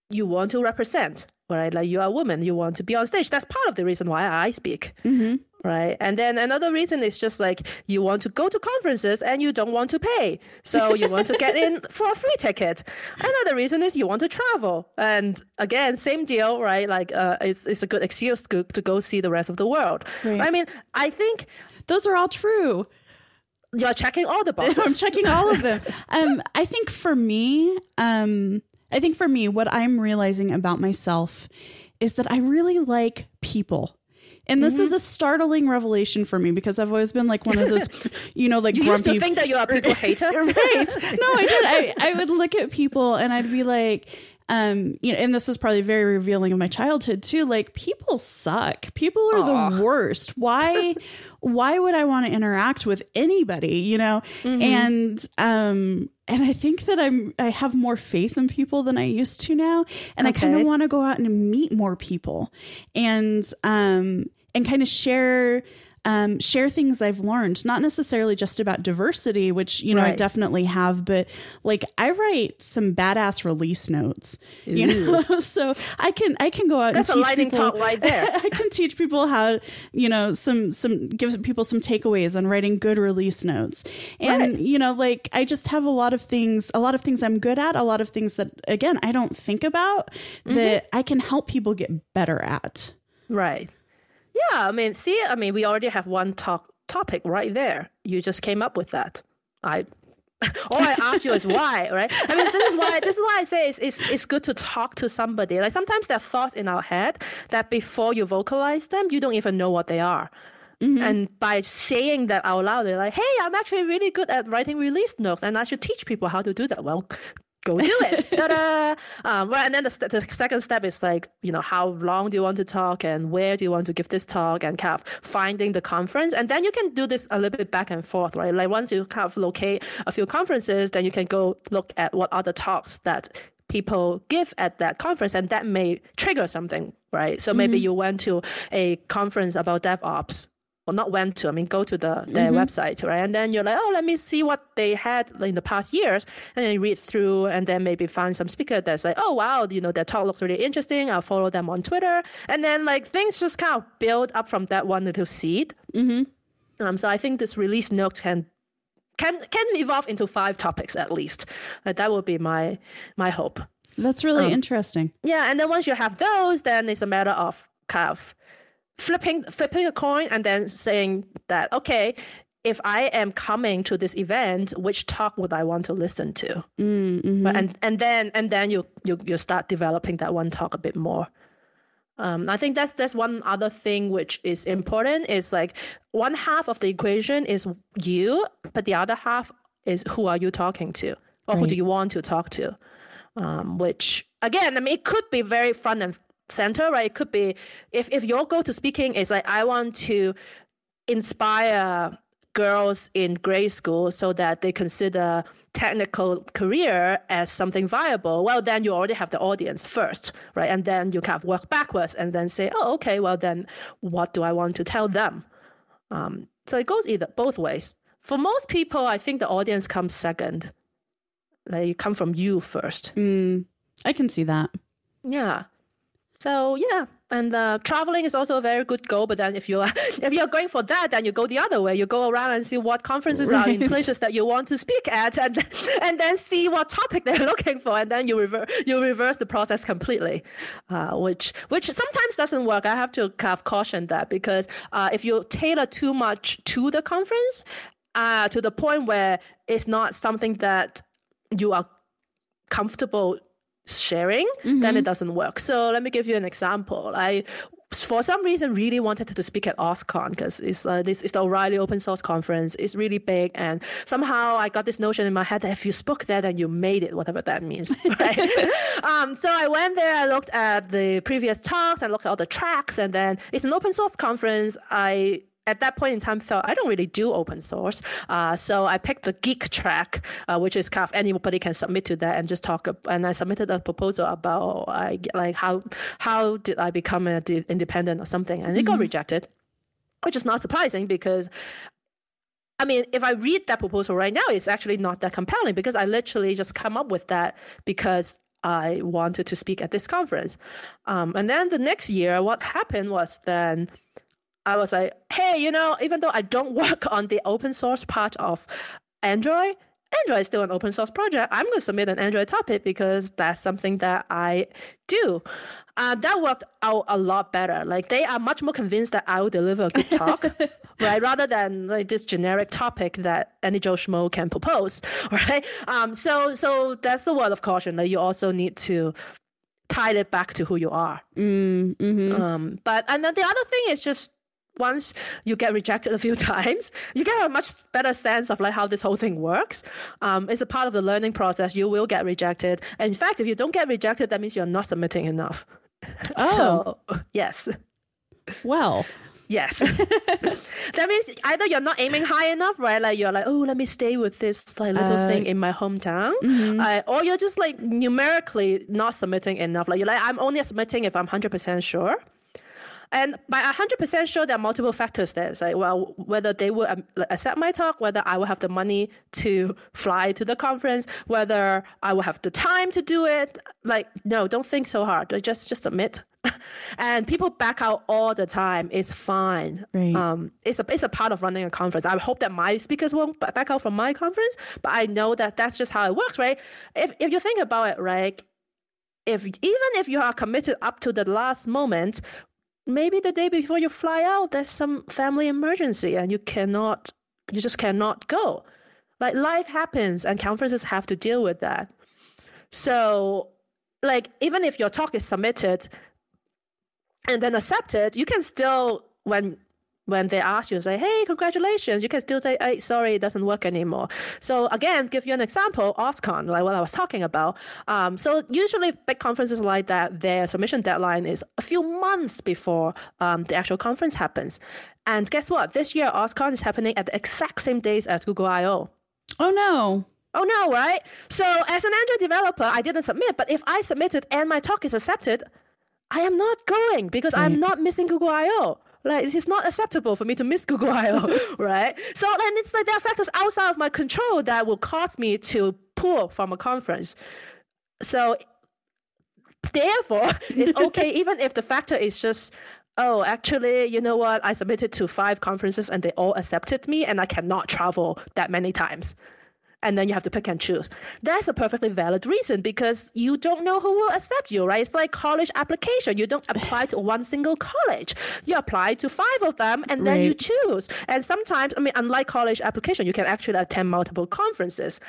you want to represent, right? Like you are a woman, you want to be on stage. That's part of the reason why I speak, mm-hmm. right? And then another reason is just like you want to go to conferences and you don't want to pay, so you want to get in for a free ticket. Another reason is you want to travel, and again, same deal, right? Like uh, it's it's a good excuse to go see the rest of the world. Right. I mean, I think those are all true. You're checking all the boxes. I'm checking all of them. Um, I think for me, um, I think for me, what I'm realizing about myself is that I really like people. And this mm-hmm. is a startling revelation for me, because I've always been like one of those, you know, like you grumpy. You used to think that you're a people hater. Right. No, I did. I, I would look at people and I'd be like, um, you know, and this is probably very revealing of my childhood too. Like, people suck. People are Aww. the worst. Why, why would I want to interact with anybody, you know? Mm-hmm. And, um, and I think that I'm, I have more faith in people than I used to now. And okay. I kind of want to go out and meet more people and, um, and kind of share, um, share things I've learned, not necessarily just about diversity, which, you know, right. I definitely have, but like I write some badass release notes, Ooh. you know, so I can, I can go out That's and teach a lightning people, talk right there. I can teach people how, you know, some, some, give people some takeaways on writing good release notes. And, right. you know, like I just have a lot of things, a lot of things I'm good at, a lot of things that, again, I don't think about mm-hmm. that I can help people get better at. Right. Yeah, I mean, see, I mean, we already have one talk topic right there. You just came up with that. I All I ask you is why, right? I mean, this is why, this is why I say it's, it's, it's good to talk to somebody. Like sometimes there are thoughts in our head that before you vocalize them, you don't even know what they are. Mm-hmm. And by saying that out loud, they're like, hey, I'm actually really good at writing release notes and I should teach people how to do that. Well, go do it. Ta-da! Um, well, and then the, st- the second step is like, you know, how long do you want to talk and where do you want to give this talk and kind of finding the conference. And then you can do this a little bit back and forth, right? Like once you kind of locate a few conferences, then you can go look at what other talks that people give at that conference, and that may trigger something, right? So maybe mm-hmm. you went to a conference about DevOps. Well, not went to, I mean, go to the their mm-hmm. website, right? And then you're like, oh, let me see what they had in the past years. And then you read through and then maybe find some speaker that's like, oh, wow, you know, their talk looks really interesting. I'll follow them on Twitter. And then like things just kind of build up from that one little seed. Mm-hmm. Um, so I think this release note can can can evolve into five topics at least. Uh, that would be my, my hope. That's really um, interesting. Yeah. And then once you have those, then it's a matter of kind of Flipping flipping a coin and then saying that, okay, if I am coming to this event, which talk would I want to listen to? Mm-hmm. And and then and then you you you start developing that one talk a bit more. Um, I think that's that's one other thing which is important is like one half of the equation is you, but the other half is who are you talking to or right. who do you want to talk to? Um, which again, I mean, it could be very fun and center, right? It could be if, if your go to speaking is like, I want to inspire girls in grade school so that they consider technical career as something viable. Well, then you already have the audience first, right? And then you kind of work backwards and then say, oh, okay, well, then what do I want to tell them? Um, so it goes either both ways. For most people, I think the audience comes second. Like, you come from you first. Mm, I can see that. Yeah. So yeah, and uh, traveling is also a very good goal. But then if you're if you're going for that, then you go the other way. You go around and see what conferences right. are in places that you want to speak at, and and then see what topic they're looking for, and then you reverse you reverse the process completely, uh, which which sometimes doesn't work. I have to kind of caution that because uh, if you tailor too much to the conference, uh, to the point where it's not something that you are comfortable sharing, mm-hmm. then it doesn't work. So let me give you an example. I, for some reason, really wanted to speak at OSCON because it's uh, this it's the O'Reilly Open Source Conference. It's really big, and somehow I got this notion in my head that if you spoke there, then you made it, whatever that means. Right? um, so I went there. I looked at the previous talks. I looked at all the tracks, and then it's an open source conference. I at that point in time thought I don't really do open source, uh, so I picked the geek track, uh, which is kind of anybody can submit to that and just talk. And I submitted a proposal about I, like how how did I become an independent or something, and mm-hmm. it got rejected, which is not surprising because. I mean, if I read that proposal right now, it's actually not that compelling because I literally just come up with that because I wanted to speak at this conference. Um, and then the next year, what happened was then I was like, hey, you know, even though I don't work on the open source part of Android, Android is still an open source project. I'm going to submit an Android topic because that's something that I do. Uh, that worked out a lot better. Like they are much more convinced that I will deliver a good talk, right? Rather than like this generic topic that any Joe Schmo can propose, right? Um, so, so that's the word of caution that like you also need to tie it back to who you are. Mm, mm-hmm. Um, but and then the other thing is just. Once you get rejected a few times, you get a much better sense of like how this whole thing works. Um, it's a part of the learning process. You will get rejected. And in fact, if you don't get rejected, that means you're not submitting enough. Oh, so, yes. Well, yes. That means either you're not aiming high enough, right? Like you're like, oh, let me stay with this like little uh, thing in my hometown. Mm-hmm. Uh, or you're just like numerically not submitting enough. Like you're like, I'm only submitting if I'm one hundred percent sure. And by one hundred percent sure, there are multiple factors there. It's like, well, whether they will accept my talk, whether I will have the money to fly to the conference, whether I will have the time to do it. Like, no, don't think so hard. Just just submit. And people back out all the time. It's fine. Right. Um, it's a it's a part of running a conference. I hope that my speakers won't back out from my conference, but I know that that's just how it works, right? If if you think about it, right, if even if you are committed up to the last moment, maybe the day before you fly out, there's some family emergency and you cannot, you just cannot go. But life happens and conferences have to deal with that. So like, even if your talk is submitted and then accepted, you can still, when when they ask you, say, hey, congratulations, you can still say, hey, sorry, it doesn't work anymore. So again, give you an example, OSCON, like what I was talking about. Um, so usually big conferences like that, their submission deadline is a few months before um, the actual conference happens. And guess what? This year, OSCON is happening at the exact same days as Google I O Oh, no. Oh, no, right? So as an Android developer, I didn't submit. But if I submitted and my talk is accepted, I am not going because right. I'm not missing Google I O Like, it is not acceptable for me to miss Google I O right? So, and it's like there are factors outside of my control that will cause me to pull from a conference. So, therefore, it's okay even if the factor is just, oh, actually, you know what? I submitted to five conferences and they all accepted me and I cannot travel that many times. And then you have to pick and choose. That's a perfectly valid reason because you don't know who will accept you, right? It's like college application. You don't apply to one single college. You apply to five of them and then right. you choose. And sometimes, I mean, unlike college application, you can actually attend multiple conferences.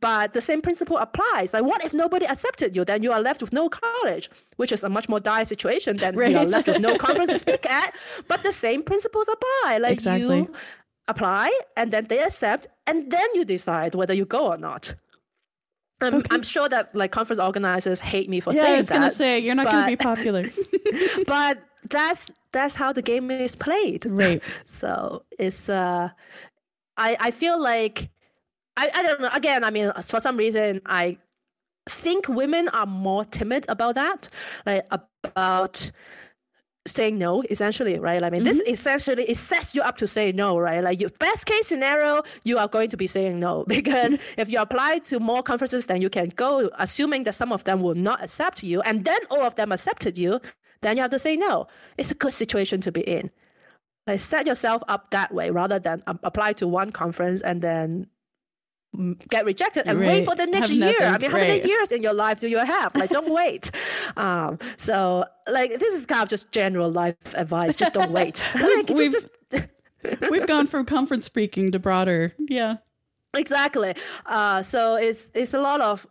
But the same principle applies. Like, what if nobody accepted you? Then you are left with no college, which is a much more dire situation than right. you are left with no conference to speak at. But the same principles apply. Like exactly. you apply and then they accept and then you decide whether you go or not. I'm, okay. I'm sure that like conference organizers hate me for yeah, saying that. Yeah, I was going to say, you're not going to be popular. But that's that's how the game is played. Right. So it's, uh, I, I feel like, I, I don't know, again, I mean, for some reason, I think women are more timid about that, like about saying no, essentially, right? I mean, mm-hmm. this essentially, it sets you up to say no, right? Like, your best case scenario, you are going to be saying no, because if you apply to more conferences than you can go, assuming that some of them will not accept you, and then all of them accepted you, then you have to say no. It's a good situation to be in. Like, set yourself up that way, rather than um, apply to one conference and then get rejected and right. wait for the next have year. Nothing. I mean, how right. many years in your life do you have? Like, don't wait. Um, so, like, this is kind of just general life advice. Just don't wait. Like, we've, just, just... we've gone from conference speaking to broader. Yeah, exactly. Uh, so it's it's a lot of,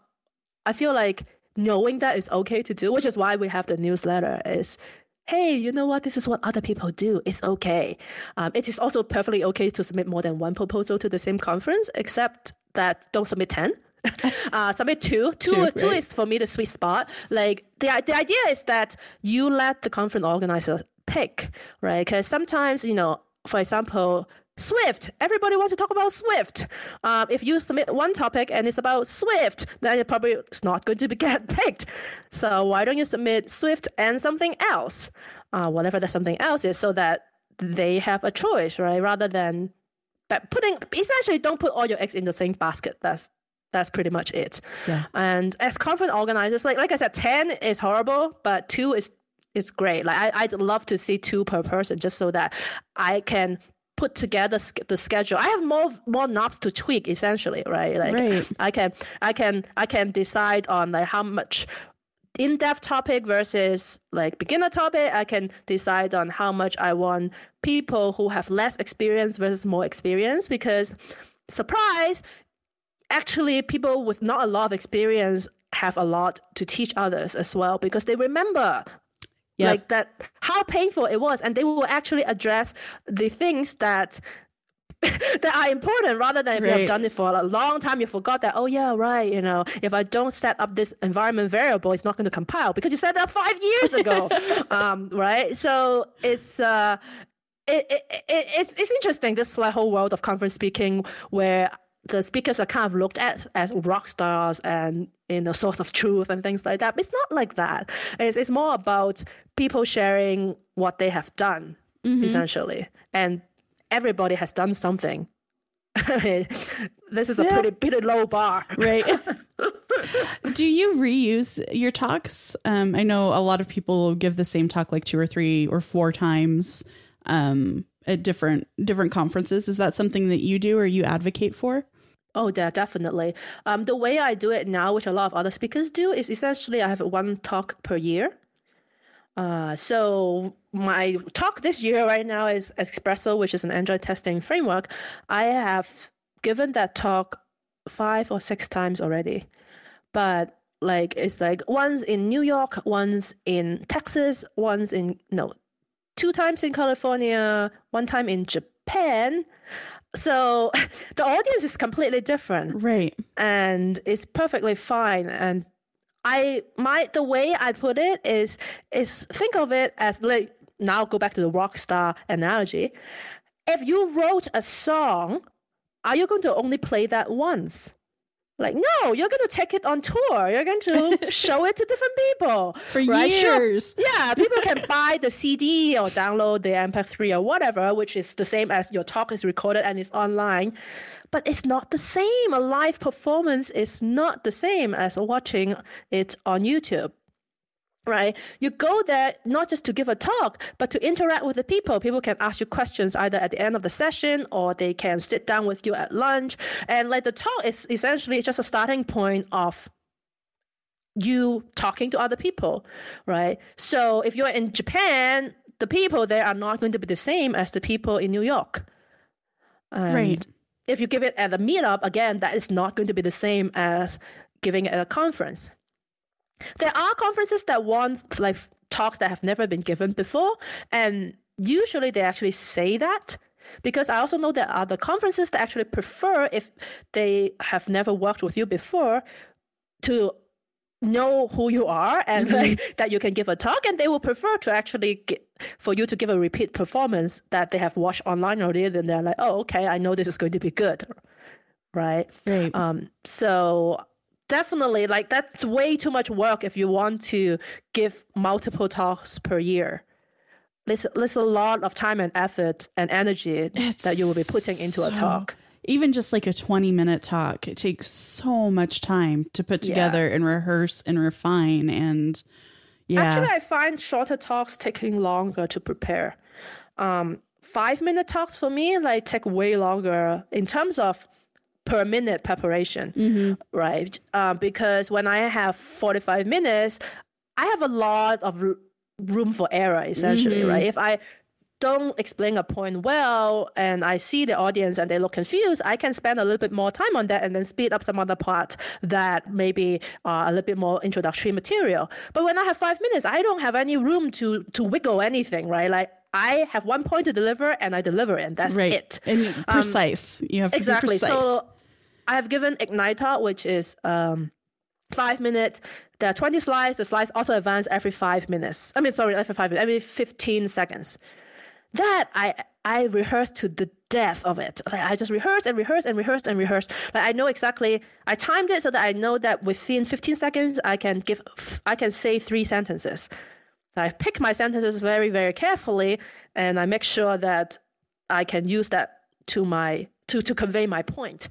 I feel like knowing that it's okay to do, which is why we have the newsletter is, hey, you know what? This is what other people do. It's okay. Um, it is also perfectly okay to submit more than one proposal to the same conference, except that don't submit ten uh, submit two. Two, two, two is for me the sweet spot. Like the the idea is that you let the conference organizer pick, right? Because sometimes, you know, for example, Swift. Everybody wants to talk about Swift. Um, if you submit one topic and it's about Swift, then it probably is not going to be get picked. So why don't you submit Swift and something else, uh, whatever that something else is, so that they have a choice, right? Rather than But putting essentially, don't put all your eggs in the same basket. That's that's pretty much it. Yeah. And as conference organizers, like like I said, ten is horrible, but two is is great. Like I I'd love to see two per person, just so that I can put together the schedule. I have more more knobs to tweak, essentially, right? Like right. I can I can I can decide on like how much in-depth topic versus like beginner topic. I can decide on how much I want people who have less experience versus more experience, because surprise, actually people with not a lot of experience have a lot to teach others as well, because they remember yep. like that how painful it was, and they will actually address the things that that are important, rather than if right. you have done it for a long time, you forgot that, oh yeah, right, you know, if I don't set up this environment variable, it's not going to compile because you set it up five years ago, um, right? So it's, uh, it, it, it, it's it's interesting, this like, whole world of conference speaking where the speakers are kind of looked at as rock stars and, you know, source of truth and things like that. But it's not like that. It's, it's more about people sharing what they have done, mm-hmm. essentially, and everybody has done something. I mean, this is a yeah. pretty, pretty low bar. Right. Do you reuse your talks? Um, I know a lot of people give the same talk like two or three or four times um, at different different conferences. Is that something that you do or you advocate for? Oh, yeah, definitely. Um, the way I do it now, which a lot of other speakers do, is essentially I have one talk per year. Uh, so my talk this year right now is Espresso, which is an Android testing framework. I have given that talk five or six times already. But like, it's like one's in New York, one's in Texas, one's in, no, two times in California, one time in Japan. So the audience is completely different. Right. And it's perfectly fine. And I, my, the way I put it is, is think of it as like, now go back to the rock star analogy. If you wrote a song, are you going to only play that once? Like, no, you're going to take it on tour. You're going to show it to different people. For right? years. Sure. Yeah, people can buy the C D or download the M P three or whatever, which is the same as your talk is recorded and it's online. But it's not the same. A live performance is not the same as watching it on YouTube. Right? You go there not just to give a talk, but to interact with the people. People can ask you questions either at the end of the session or they can sit down with you at lunch. And like the talk is essentially just a starting point of you talking to other people, right? So if you're in Japan, the people there are not going to be the same as the people in New York. And right. If you give it at a meetup, again, that is not going to be the same as giving it at a conference. There are conferences that want like talks that have never been given before, and usually they actually say that, because I also know there are other conferences that actually prefer, if they have never worked with you before, to know who you are and mm-hmm. like, that you can give a talk, and they will prefer to actually get, for you to give a repeat performance that they have watched online already. Then they're like, oh, okay, I know this is going to be good, right? Right. Um, so. Definitely, like that's way too much work if you want to give multiple talks per year. There's, there's a lot of time and effort and energy it's that you will be putting into so, a talk. Even just like a twenty minute talk, it takes so much time to put together yeah. and rehearse and refine. And yeah. Actually, I find shorter talks taking longer to prepare. Um, five minute talks for me, like take way longer in terms of per minute preparation, mm-hmm. right? Um, because when I have forty-five minutes, I have a lot of r- room for error, essentially, mm-hmm. right? If I don't explain a point well and I see the audience and they look confused, I can spend a little bit more time on that and then speed up some other part that maybe uh, a little bit more introductory material. But when I have five minutes, I don't have any room to to wiggle anything, right? Like, I have one point to deliver and I deliver it, and that's right. it. And precise. Um, you have to exactly. be precise. So I have given Ignite talk, which is um, five minutes. There are twenty slides. The slides auto advance every five minutes. I mean, sorry, every five minutes, every fifteen seconds. That I I rehearsed to the death of it. Like, I just rehearsed and rehearsed and rehearsed and rehearsed. Like, I know exactly. I timed it so that I know that within fifteen seconds I can give I can say three sentences. I pick my sentences very, very carefully, and I make sure that I can use that to my to, to convey my point.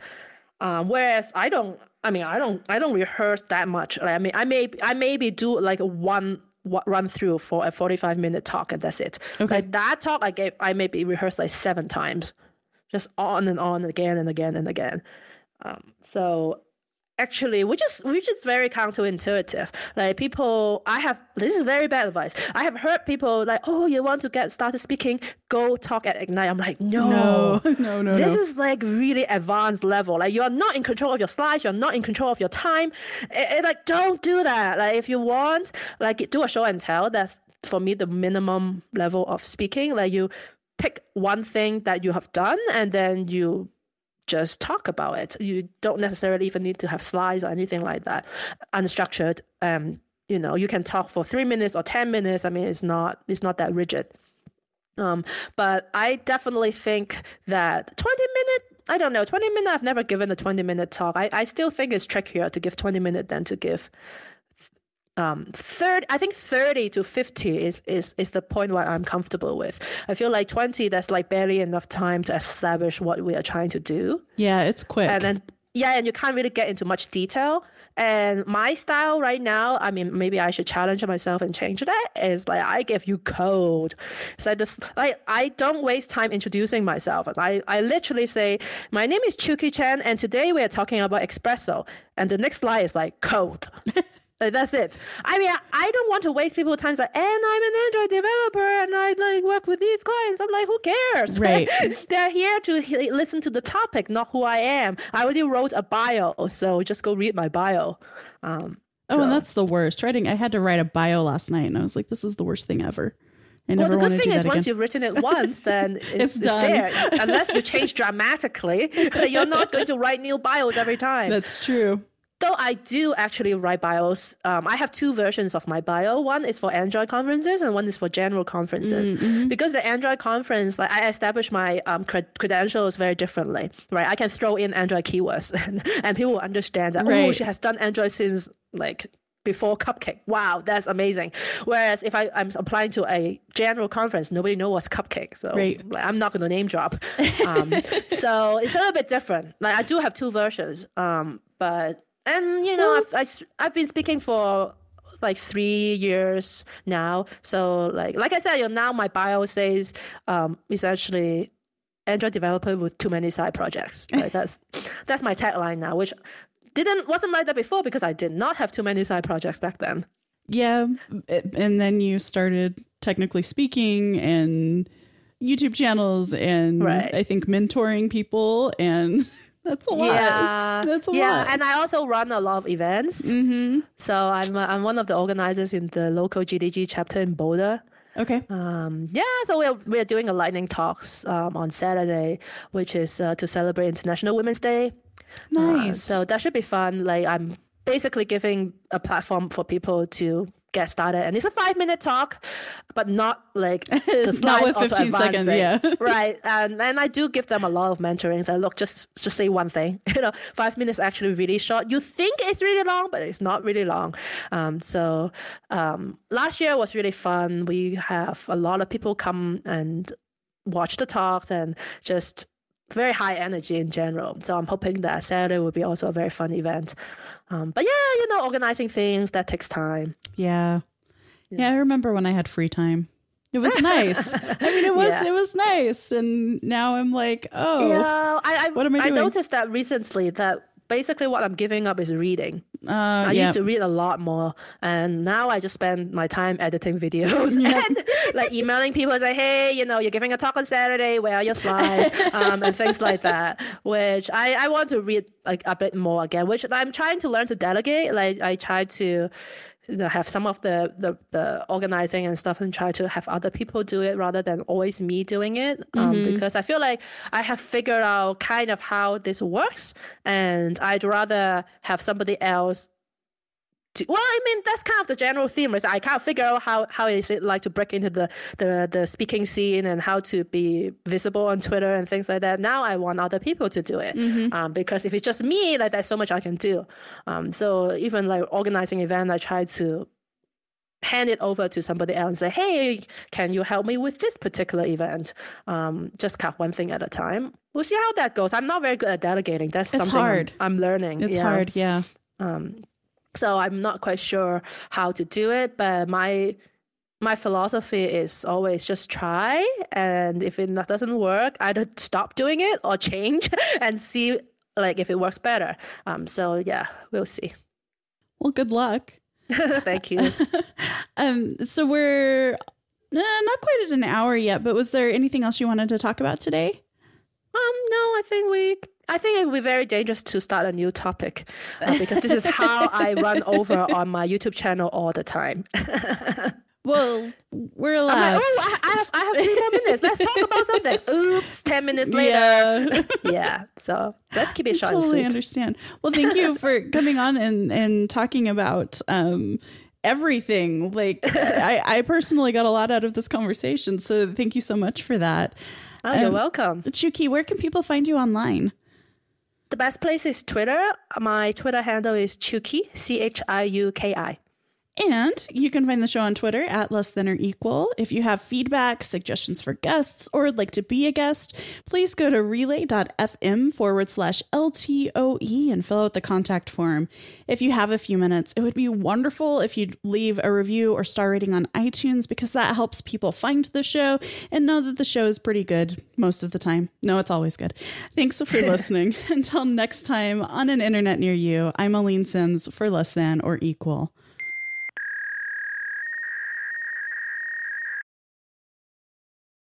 Um, whereas I don't, I mean, I don't, I don't rehearse that much. Like, I mean, I may, I maybe do like one run through for a forty-five minute talk, and that's it. Okay. Like that talk I gave, I maybe rehearsed like seven times, just on and on again and again and again. Um, so. Actually, which is which is very counterintuitive. Like people, I have this is very bad advice. I have heard people like, "Oh, you want to get started speaking? Go talk at Ignite." I'm like, "No, no, no, no." This no. is like really advanced level. Like you are not in control of your slides. You're not in control of your time. It, it, like don't do that. Like if you want, like do a show and tell. That's for me the minimum level of speaking. Like you pick one thing that you have done, and then you. Just talk about it. You don't necessarily even need to have slides or anything like that. Unstructured, um, you know, you can talk for three minutes or ten minutes. I mean, it's not it's not that rigid. Um, but I definitely think that twenty minute, I don't know, twenty minute. I've never given a twenty minute talk. I, I still think it's trickier to give twenty minute than to give. Um, third, I think thirty to fifty is, is, is the point where I'm comfortable with. I feel like twenty, that's like barely enough time to establish what we are trying to do. Yeah, it's quick. And then, yeah, and you can't really get into much detail. And my style right now, I mean, maybe I should challenge myself and change that, is like, I give you code. So I just, I, I don't waste time introducing myself. I, I literally say, my name is Chiu-Ki Chan, and today we are talking about Espresso. And the next slide is like code. Like, that's it. I mean, I, I don't want to waste people's time. Like, and I'm an Android developer, and I like work with these clients. I'm like, who cares? Right. They're here to he- listen to the topic, not who I am. I already wrote a bio, so just go read my bio. Um, oh, so. And that's the worst. Writing. I had to write a bio last night, and I was like, this is the worst thing ever. I never well, the good thing is again. Once you've written it once, then it's, it's, it's done. There. Unless you change dramatically, you're not going to write new bios every time. That's true. So I do actually write bios. Um, I have two versions of my bio. One is for Android conferences and one is for general conferences. Mm-hmm. Because the Android conference, like I establish my um, cred- credentials very differently, right? I can throw in Android keywords and, and people will understand that, right. Oh, she has done Android since like before Cupcake. Wow, that's amazing. Whereas if I, I'm applying to a general conference, nobody knows what's Cupcake. So right. like, I'm not going to name drop. Um, so it's a little bit different. Like I do have two versions, um, but... And, you know, I've, I, I've been speaking for like three years now. So like like I said, you know, now my bio says um, essentially Android developer with too many side projects. Like that's that's my tagline now, which didn't wasn't like that before because I did not have too many side projects back then. Yeah. And then you started Technically Speaking and YouTube channels and right. I think mentoring people and... That's a lot. Yeah, That's a yeah. lot. And I also run a lot of events. Mm-hmm. So I'm I'm one of the organizers in the local G D G chapter in Boulder. Okay. Um, yeah, so we're we're doing a lightning talks um, on Saturday, which is uh, to celebrate International Women's Day. Nice. Uh, so that should be fun. Like I'm basically giving a platform for people to get started, and it's a five minute talk, but not like the it's not with fifteen seconds, yeah, right. And and I do give them a lot of mentoring. So look, just just say one thing. You know, five minutes actually really short. You think it's really long, but it's not really long. Um, so um, last year was really fun. We have a lot of people come and watch the talks and just very high energy in general. So I'm hoping that Saturday will be also a very fun event. Um, but yeah, you know, organizing things, that takes time. Yeah. Yeah, yeah, I remember when I had free time. It was nice. I mean, it was yeah. it was nice. And now I'm like, oh, yeah, I, I, what am I doing? I noticed that recently that basically what I'm giving up is reading. Uh, I yeah. used to read a lot more. And now I just spend my time editing videos yeah. and like emailing people say, hey, you know, you're giving a talk on Saturday. Where are your slides? um, and things like that, which I, I want to read like a bit more again, which I'm trying to learn to delegate. Like I try to you know, have some of the, the, the organizing and stuff and try to have other people do it rather than always me doing it. Um, mm-hmm. Because I feel like I have figured out kind of how this works and I'd rather have somebody else to, well, I mean, that's kind of the general theme. Is I can't figure out how, how is it like to break into the, the, the speaking scene and how to be visible on Twitter and things like that. Now I want other people to do it mm-hmm. um, because if it's just me, like there's so much I can do. Um, so even like organizing event, I try to hand it over to somebody else and say, hey, can you help me with this particular event? Um, just cut one thing at a time. We'll see how that goes. I'm not very good at delegating. That's it's something hard. I'm, I'm learning. It's yeah. hard, yeah. Um, So I'm not quite sure how to do it, but my my philosophy is always just try, and if it doesn't work, either stop doing it or change and see like if it works better. Um, so yeah, we'll see. Well, good luck. Thank you. um, so we're uh, not quite at an hour yet, but was there anything else you wanted to talk about today? Um, no, I think we. I think it would be very dangerous to start a new topic uh, because this is how I run over on my YouTube channel all the time. Well, we're allowed. Like, oh, I, I, have, I have three more minutes. Let's talk about something. Oops, ten minutes later. Yeah. yeah. So let's keep it short and sweet. I totally understand. Well, thank you for coming on and, and talking about um, everything. Like I, I personally got a lot out of this conversation. So thank you so much for that. Oh, um, you're welcome. Chiu-Ki, where can people find you online? The best place is Twitter. My Twitter handle is Chiu-Ki, C H I U K I. And you can find the show on Twitter at less than or equal. If you have feedback, suggestions for guests, or would like to be a guest, please go to relay.fm forward slash LTOE and fill out the contact form. If you have a few minutes, it would be wonderful if you'd leave a review or star rating on iTunes, because that helps people find the show and know that the show is pretty good most of the time. No, it's always good. Thanks for listening. Until next time on an internet near you, I'm Aline Sims for less than or equal.